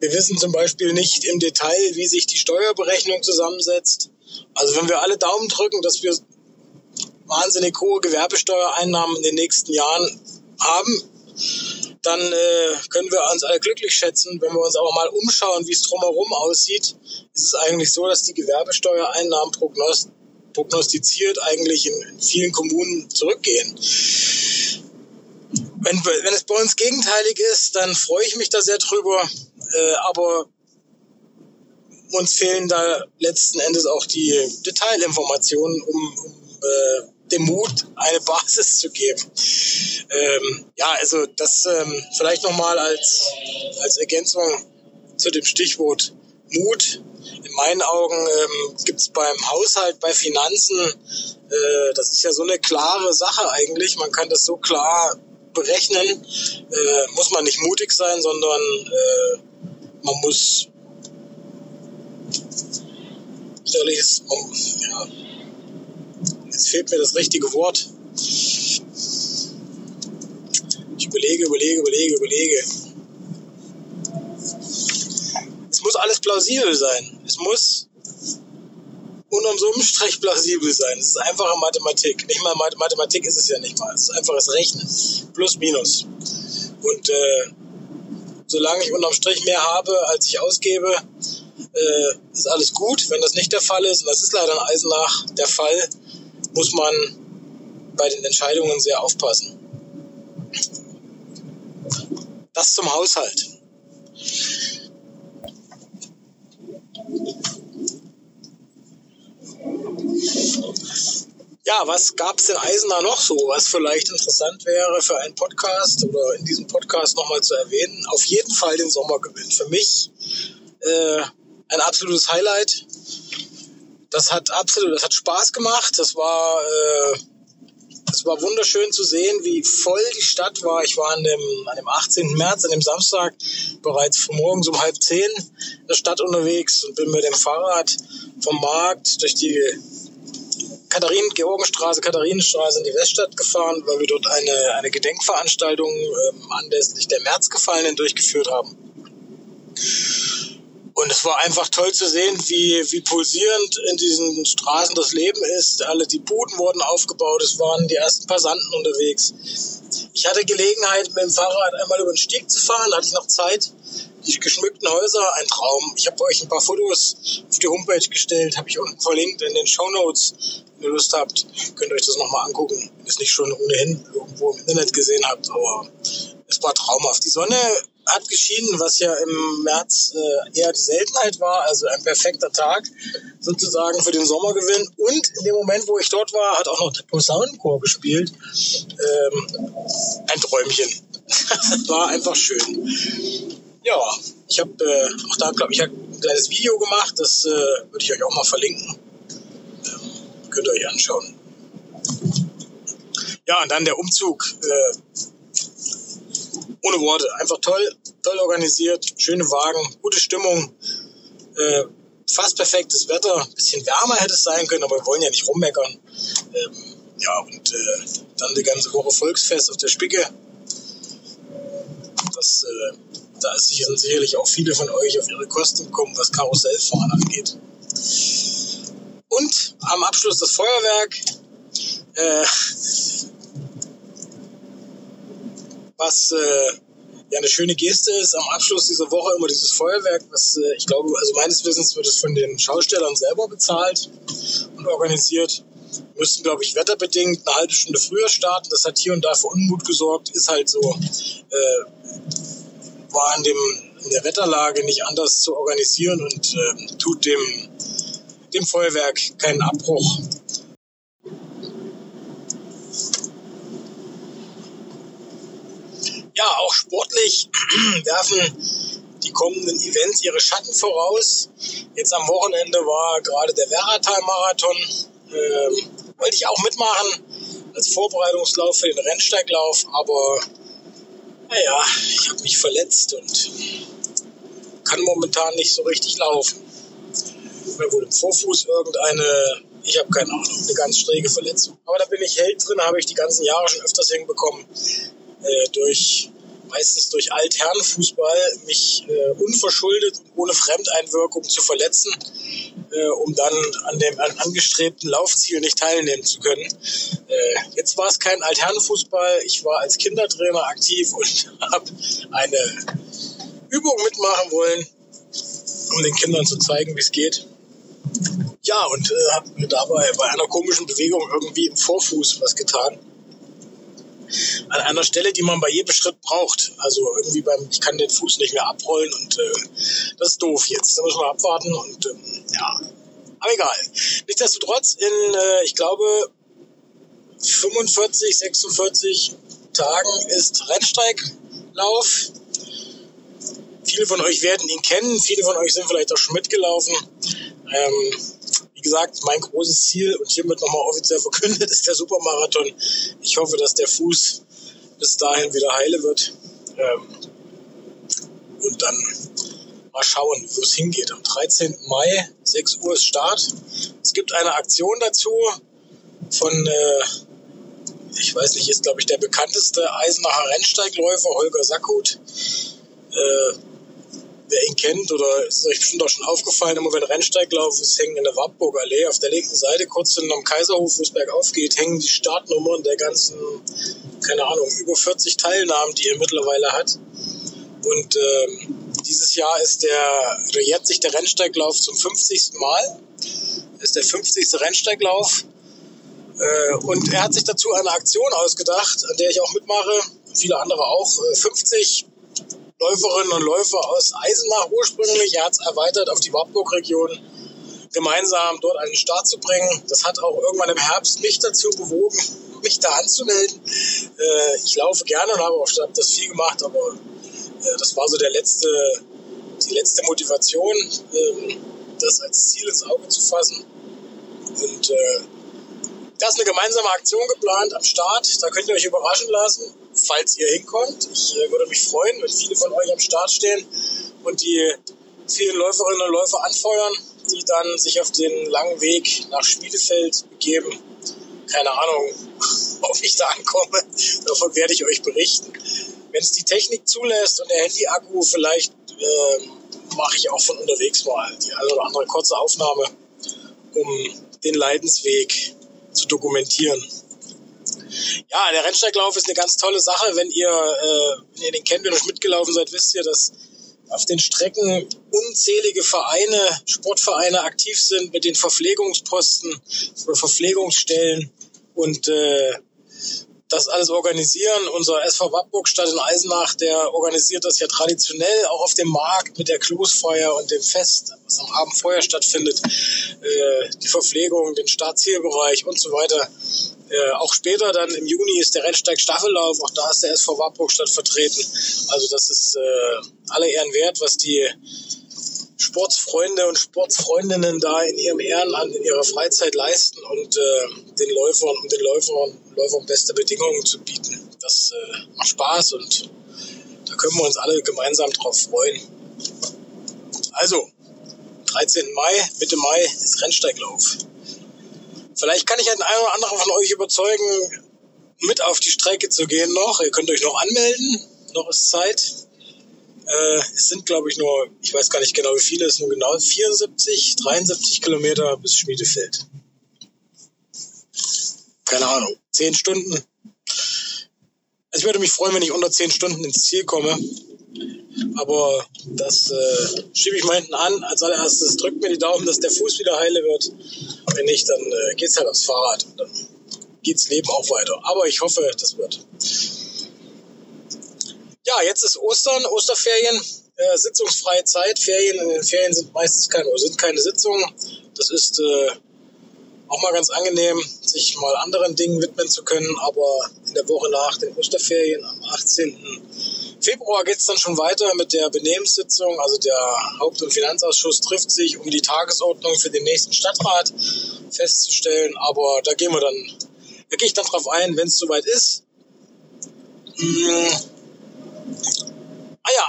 Wir wissen zum Beispiel nicht im Detail, wie sich die Steuerberechnung zusammensetzt. Also wenn wir alle Daumen drücken, dass wir wahnsinnig hohe Gewerbesteuereinnahmen in den nächsten Jahren haben, dann können wir uns alle glücklich schätzen. Wenn wir uns aber mal umschauen, wie es drumherum aussieht, ist es eigentlich so, dass die Gewerbesteuereinnahmen prognostiziert eigentlich in vielen Kommunen zurückgehen. Wenn es bei uns gegenteilig ist, dann freue ich mich da sehr drüber, aber uns fehlen da letzten Endes auch die Detailinformationen, um dem Mut eine Basis zu geben. Das vielleicht nochmal als Ergänzung zu dem Stichwort Mut. In meinen Augen gibt es beim Haushalt, bei Finanzen, das ist ja so eine klare Sache eigentlich, man kann das so klar berechnen, muss man nicht mutig sein, sondern man muss jetzt fehlt mir das richtige Wort. Ich überlege. Es muss alles plausibel sein. Es muss unterm Summenstrich plausibel sein. Es ist einfache Mathematik. Nicht mal Mathematik ist es ja nicht mal. Es ist einfaches Rechnen. Plus, minus. Und solange ich unterm Strich mehr habe, als ich ausgebe, ist alles gut. Wenn das nicht der Fall ist, und das ist leider in Eisenach der Fall, muss man bei den Entscheidungen sehr aufpassen. Das zum Haushalt. Ja, was gab es in Eisenach noch so, was vielleicht interessant wäre für einen Podcast oder in diesem Podcast nochmal zu erwähnen? Auf jeden Fall den Sommergewinn. Für mich ein absolutes Highlight. Das hat Spaß gemacht. Das war wunderschön zu sehen, wie voll die Stadt war. Ich war an dem 18. März, an dem Samstag, bereits morgens um 9:30 in der Stadt unterwegs und bin mit dem Fahrrad vom Markt durch die Katharinenstraße in die Weststadt gefahren, weil wir dort eine Gedenkveranstaltung anlässlich der Märzgefallenen durchgeführt haben. Und es war einfach toll zu sehen, wie pulsierend in diesen Straßen das Leben ist. Alle die Buden wurden aufgebaut, es waren die ersten Passanten unterwegs. Ich hatte Gelegenheit, mit dem Fahrrad einmal über den Stieg zu fahren, da hatte ich noch Zeit. Die geschmückten Häuser, ein Traum. Ich habe euch ein paar Fotos auf die Homepage gestellt, habe ich unten verlinkt in den Shownotes. Wenn ihr Lust habt, könnt ihr euch das nochmal angucken, wenn ihr es nicht schon ohnehin irgendwo im Internet gesehen habt, aber es war traumhaft. Die Sonne hat geschienen, was ja im März eher die Seltenheit war, also ein perfekter Tag sozusagen für den Sommergewinn. Und in dem Moment, wo ich dort war, hat auch noch der Posaunenchor gespielt. Ein Träumchen. Das war einfach schön. Ja, ich habe auch da, glaube ich, ein kleines Video gemacht, das würde ich euch auch mal verlinken. Könnt ihr euch anschauen. Ja, und dann der Umzug. Ohne Worte, einfach toll organisiert, schöne Wagen, gute Stimmung, fast perfektes Wetter, ein bisschen wärmer hätte es sein können, aber wir wollen ja nicht rummeckern. Dann die ganze Woche Volksfest auf der Spicke. Da sind sicherlich auch viele von euch auf ihre Kosten gekommen, was Karussellfahren angeht. Und am Abschluss das Feuerwerk. Was eine schöne Geste ist, am Abschluss dieser Woche immer dieses Feuerwerk, was ich glaube, also meines Wissens wird es von den Schaustellern selber bezahlt und organisiert. Wir müssten, glaube ich, wetterbedingt eine halbe Stunde früher starten. Das hat hier und da für Unmut gesorgt, ist halt so. War in der Wetterlage nicht anders zu organisieren und tut dem Feuerwerk keinen Abbruch. Ja, auch sportlich werfen die kommenden Events ihre Schatten voraus. Jetzt am Wochenende war gerade der Werratal-Marathon. Wollte ich auch mitmachen als Vorbereitungslauf für den Rennsteiglauf, aber naja, ich habe mich verletzt und kann momentan nicht so richtig laufen. mir wohl im Vorfuß irgendeine, ich habe keine Ahnung, eine ganz schräge Verletzung. Aber da bin ich Held drin, habe ich die ganzen Jahre schon öfters hinbekommen, meistens durch Altherrenfußball, mich unverschuldet und ohne Fremdeinwirkung zu verletzen, um dann an dem angestrebten Laufziel nicht teilnehmen zu können. Jetzt war es kein Altherrenfußball, ich war als Kindertrainer aktiv und habe eine Übung mitmachen wollen, um den Kindern zu zeigen, wie es geht. Ja, und habe mir dabei bei einer komischen Bewegung irgendwie im Vorfuß was getan. An einer Stelle, die man bei jedem Schritt braucht. Also irgendwie ich kann den Fuß nicht mehr abrollen und das ist doof jetzt. Da müssen wir abwarten und ja, aber egal. Nichtsdestotrotz in, ich glaube, 45, 46 Tagen ist Rennsteiglauf. Viele von euch werden ihn kennen, viele von euch sind vielleicht auch schon mitgelaufen. Wie gesagt, mein großes Ziel und hiermit nochmal offiziell verkündet ist der Supermarathon. Ich hoffe, dass der Fuß bis dahin wieder heile wird. Und dann mal schauen, wo es hingeht. Am 13. Mai, 6 Uhr ist Start. Es gibt eine Aktion dazu von, ich weiß nicht, ist glaube ich der bekannteste Eisenacher Rennsteigläufer, Holger Sackhut. Wer ihn kennt, oder ist euch bestimmt auch schon aufgefallen, immer wenn Rennsteiglauf ist, hängen in der Wartburger Allee auf der linken Seite, kurz hinterm Kaiserhof, wo es bergauf geht, hängen die Startnummern der ganzen, keine Ahnung, über 40 Teilnahmen, die er mittlerweile hat. Und dieses Jahr jährt sich der Rennsteiglauf zum 50. Mal. Das ist der 50. Rennsteiglauf. Und er hat sich dazu eine Aktion ausgedacht, an der ich auch mitmache, viele andere auch, 50 Läuferinnen und Läufer aus Eisenach ursprünglich, er hat es erweitert auf die Wartburg-Region, gemeinsam dort einen Start zu bringen. Das hat auch irgendwann im Herbst mich dazu bewogen, mich da anzumelden. Ich laufe gerne und habe auch das viel gemacht, aber das war so die letzte Motivation, das als Ziel ins Auge zu fassen. Und da ist eine gemeinsame Aktion geplant am Start, da könnt ihr euch überraschen lassen, falls ihr hinkommt. Ich würde mich freuen, wenn viele von euch am Start stehen und die vielen Läuferinnen und Läufer anfeuern, die dann sich auf den langen Weg nach Spielefeld begeben. Keine Ahnung, ob ich da ankomme, davon werde ich euch berichten. Wenn es die Technik zulässt und der Handy-Akku, vielleicht mache ich auch von unterwegs mal die eine oder andere kurze Aufnahme, um den Leidensweg zu dokumentieren. Ja, der Rennsteiglauf ist eine ganz tolle Sache. Wenn ihr den kennt, wenn ihr mitgelaufen seid, wisst ihr, dass auf den Strecken unzählige Vereine, Sportvereine aktiv sind mit den Verpflegungsposten oder Verpflegungsstellen und das alles organisieren. Unser SV Wappburg Stadt in Eisenach, der organisiert das ja traditionell auch auf dem Markt mit der Kloßfeier und dem Fest, was am Abend vorher stattfindet, die Verpflegung, den Startzielbereich und so weiter. Auch später dann im Juni ist der Rennsteig-Staffellauf, auch da ist der SV Wappburg Stadt vertreten. Also das ist alle Ehren wert, was die Sportsfreunde und Sportsfreundinnen da in ihrem Ehrenamt, in ihrer Freizeit leisten und den Läufern und Läufern beste Bedingungen zu bieten. Das macht Spaß und da können wir uns alle gemeinsam drauf freuen. Also, 13. Mai, Mitte Mai ist Rennsteiglauf. Vielleicht kann ich den einen oder anderen von euch überzeugen, mit auf die Strecke zu gehen noch. Ihr könnt euch noch anmelden, noch ist Zeit. Es sind, glaube ich, nur, ich weiß gar nicht genau wie viele, es sind nur genau 74, 73 Kilometer bis Schmiedefeld. Keine Ahnung, 10 Stunden. Also ich würde mich freuen, wenn ich unter 10 Stunden ins Ziel komme. Aber das schiebe ich mal hinten an. Als allererstes drückt mir die Daumen, dass der Fuß wieder heile wird. Wenn nicht, dann geht's halt aufs Fahrrad und dann geht's Leben auch weiter. Aber ich hoffe, das wird. Ja, jetzt ist Ostern, Osterferien, sitzungsfreie Zeit. In den Ferien sind meistens keine Sitzungen. Das ist auch mal ganz angenehm, sich mal anderen Dingen widmen zu können. Aber in der Woche nach den Osterferien, am 18. Februar, geht es dann schon weiter mit der Benehmenssitzung. Also der Haupt- und Finanzausschuss trifft sich, um die Tagesordnung für den nächsten Stadtrat festzustellen. Aber da gehe ich dann drauf ein, wenn es soweit ist.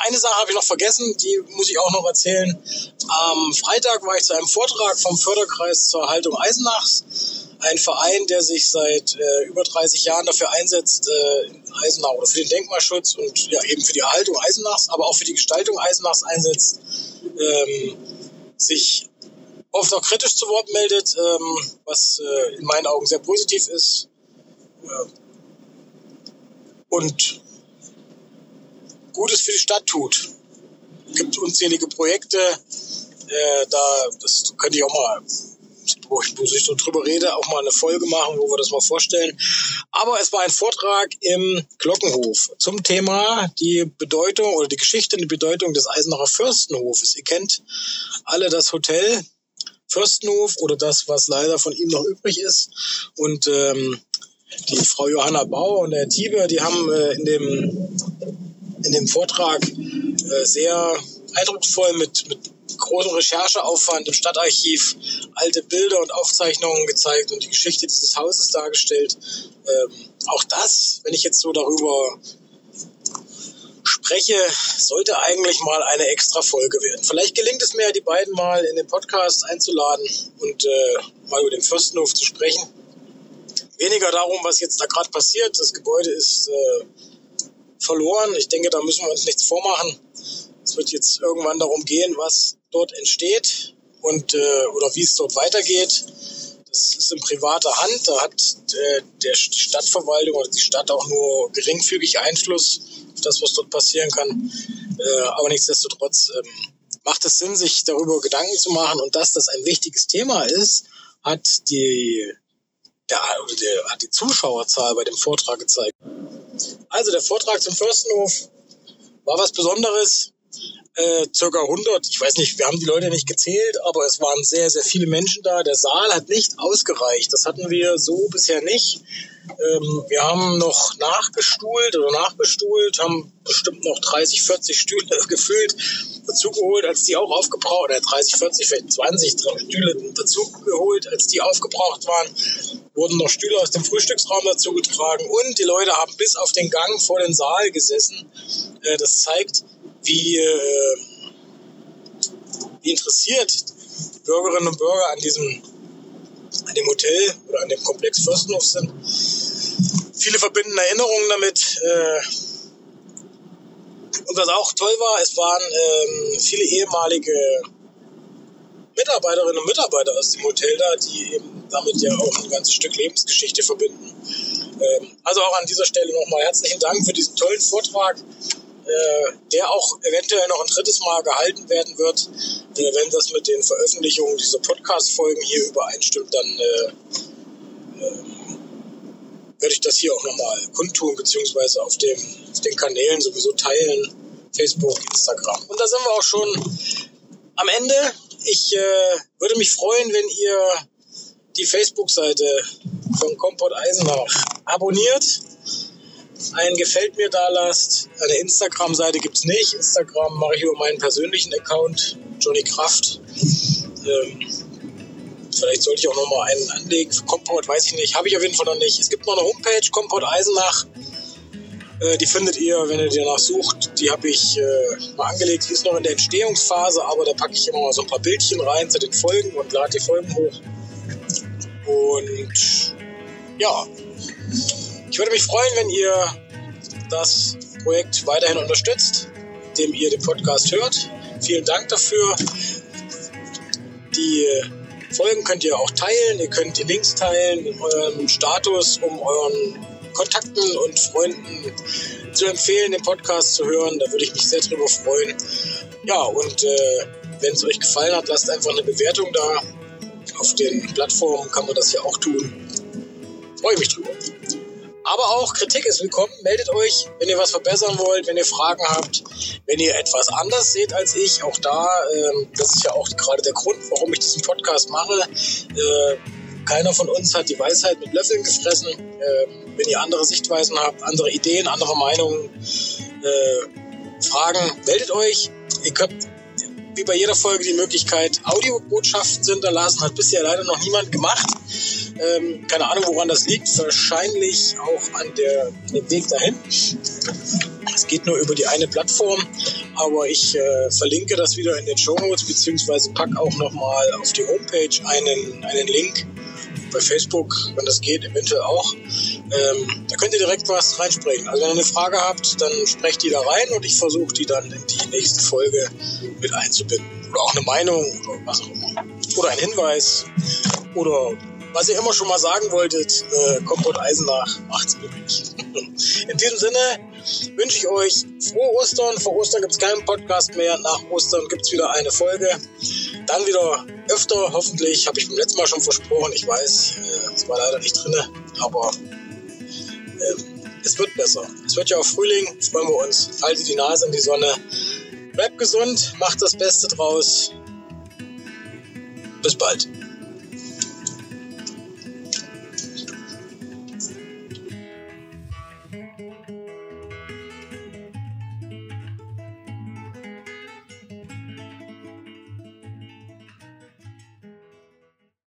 Eine Sache habe ich noch vergessen, die muss ich auch noch erzählen. Am Freitag war ich zu einem Vortrag vom Förderkreis zur Erhaltung Eisenachs, ein Verein, der sich seit über 30 Jahren dafür einsetzt, Eisenach oder für den Denkmalschutz und ja, eben für die Erhaltung Eisenachs, aber auch für die Gestaltung Eisenachs einsetzt, sich oft auch kritisch zu Wort meldet, was in meinen Augen sehr positiv ist. Und Gutes für die Stadt tut. Es gibt unzählige Projekte, das könnte ich auch mal, wo ich so drüber rede, auch mal eine Folge machen, wo wir das mal vorstellen. Aber es war ein Vortrag im Glockenhof zum Thema die Bedeutung oder die Geschichte und die Bedeutung des Eisenacher Fürstenhofes. Ihr kennt alle das Hotel Fürstenhof oder das, was leider von ihm noch übrig ist. Und die Frau Johanna Bauer und der Herr Tieber, die haben in dem Vortrag sehr eindrucksvoll mit großem Rechercheaufwand im Stadtarchiv alte Bilder und Aufzeichnungen gezeigt und die Geschichte dieses Hauses dargestellt. Auch das, wenn ich jetzt so darüber spreche, sollte eigentlich mal eine extra Folge werden. Vielleicht gelingt es mir ja, die beiden mal in den Podcast einzuladen und mal über den Fürstenhof zu sprechen. Weniger darum, was jetzt da gerade passiert. Das Gebäude ist verloren. Ich denke, da müssen wir uns nichts vormachen. Es wird jetzt irgendwann darum gehen, was dort entsteht und oder wie es dort weitergeht. Das ist in privater Hand. Da hat die Stadtverwaltung oder die Stadt auch nur geringfügig Einfluss auf das, was dort passieren kann. Aber nichtsdestotrotz macht es Sinn, sich darüber Gedanken zu machen. Und dass das ein wichtiges Thema ist, hat die Zuschauerzahl bei dem Vortrag gezeigt. Also der Vortrag zum Fürstenhof war was Besonderes. Circa 100, ich weiß nicht, wir haben die Leute nicht gezählt, aber es waren sehr, sehr viele Menschen da. Der Saal hat nicht ausgereicht, das hatten wir so bisher nicht. Wir haben noch nachbestuhlt, haben bestimmt noch 30, 40 Stühle gefüllt, dazugeholt, als die auch aufgebraucht, oder 30, 40, vielleicht 20 Stühle dazugeholt, als die aufgebraucht waren, wurden noch Stühle aus dem Frühstücksraum dazu getragen und die Leute haben bis auf den Gang vor den Saal gesessen. Das zeigt, wie interessiert die Bürgerinnen und Bürger an dem Hotel oder an dem Komplex Fürstenhof sind. Viele verbinden Erinnerungen damit. Und was auch toll war, es waren viele ehemalige Mitarbeiterinnen und Mitarbeiter aus dem Hotel da, die eben damit ja auch ein ganzes Stück Lebensgeschichte verbinden. Also auch an dieser Stelle nochmal herzlichen Dank für diesen tollen Vortrag, der auch eventuell noch ein drittes Mal gehalten werden wird. Wenn das mit den Veröffentlichungen dieser Podcast-Folgen hier übereinstimmt, dann werde ich das hier auch nochmal kundtun, beziehungsweise auf den Kanälen sowieso teilen, Facebook, Instagram. Und da sind wir auch schon am Ende. Ich würde mich freuen, wenn ihr die Facebook-Seite von Kompott Eisenach abonniert. Ein Gefällt mir da lasst. Eine Instagram-Seite gibt es nicht. Instagram mache ich über meinen persönlichen Account, Johnny Kraft. Vielleicht sollte ich auch nochmal einen anlegen. Kompott, weiß ich nicht. Habe ich auf jeden Fall noch nicht. Es gibt noch eine Homepage, Kompott Eisenach. Die findet ihr, wenn ihr danach sucht. Die habe ich mal angelegt. Die ist noch in der Entstehungsphase, aber da packe ich immer mal so ein paar Bildchen rein zu den Folgen und lade die Folgen hoch. Und ja, ich würde mich freuen, wenn ihr das Projekt weiterhin unterstützt, indem ihr den Podcast hört. Vielen Dank dafür. Die Folgen könnt ihr auch teilen. Ihr könnt die Links teilen in eurem Status, um euren Kontakten und Freunden zu empfehlen, den Podcast zu hören. Da würde ich mich sehr drüber freuen. Ja, und wenn es euch gefallen hat, lasst einfach eine Bewertung da. Auf den Plattformen kann man das ja auch tun. Freue mich drüber. Aber auch Kritik ist willkommen. Meldet euch, wenn ihr was verbessern wollt, wenn ihr Fragen habt, wenn ihr etwas anders seht als ich. Auch da, das ist ja auch gerade der Grund, warum ich diesen Podcast mache. Keiner von uns hat die Weisheit mit Löffeln gefressen. Wenn ihr andere Sichtweisen habt, andere Ideen, andere Meinungen, Fragen, meldet euch. Ihr könnt wie bei jeder Folge die Möglichkeit, Audiobotschaften zu hinterlassen. Hat bisher leider noch niemand gemacht. Keine Ahnung, woran das liegt. Wahrscheinlich auch an dem Weg dahin. Es geht nur über die eine Plattform. aber ich verlinke das wieder in den Shownotes beziehungsweise packe auch nochmal auf die Homepage einen Link. Bei Facebook, wenn das geht, eventuell auch. Da könnt ihr direkt was reinsprechen. Also wenn ihr eine Frage habt, dann sprecht die da rein und ich versuche die dann in die nächste Folge mit einzubinden. Oder auch eine Meinung oder was auch immer. Oder ein Hinweis. Oder was ihr immer schon mal sagen wolltet, Kompott Eisenach macht's möglich. In diesem Sinne wünsche ich euch frohe Ostern. Vor Ostern gibt es keinen Podcast mehr. Nach Ostern gibt es wieder eine Folge. Dann wieder öfter, hoffentlich. Habe ich beim letzten Mal schon versprochen. Ich weiß, es war leider nicht drin. Aber es wird besser. Es wird ja auch Frühling. Freuen wir uns. Haltet die Nase in die Sonne. Bleibt gesund. Macht das Beste draus. Bis bald.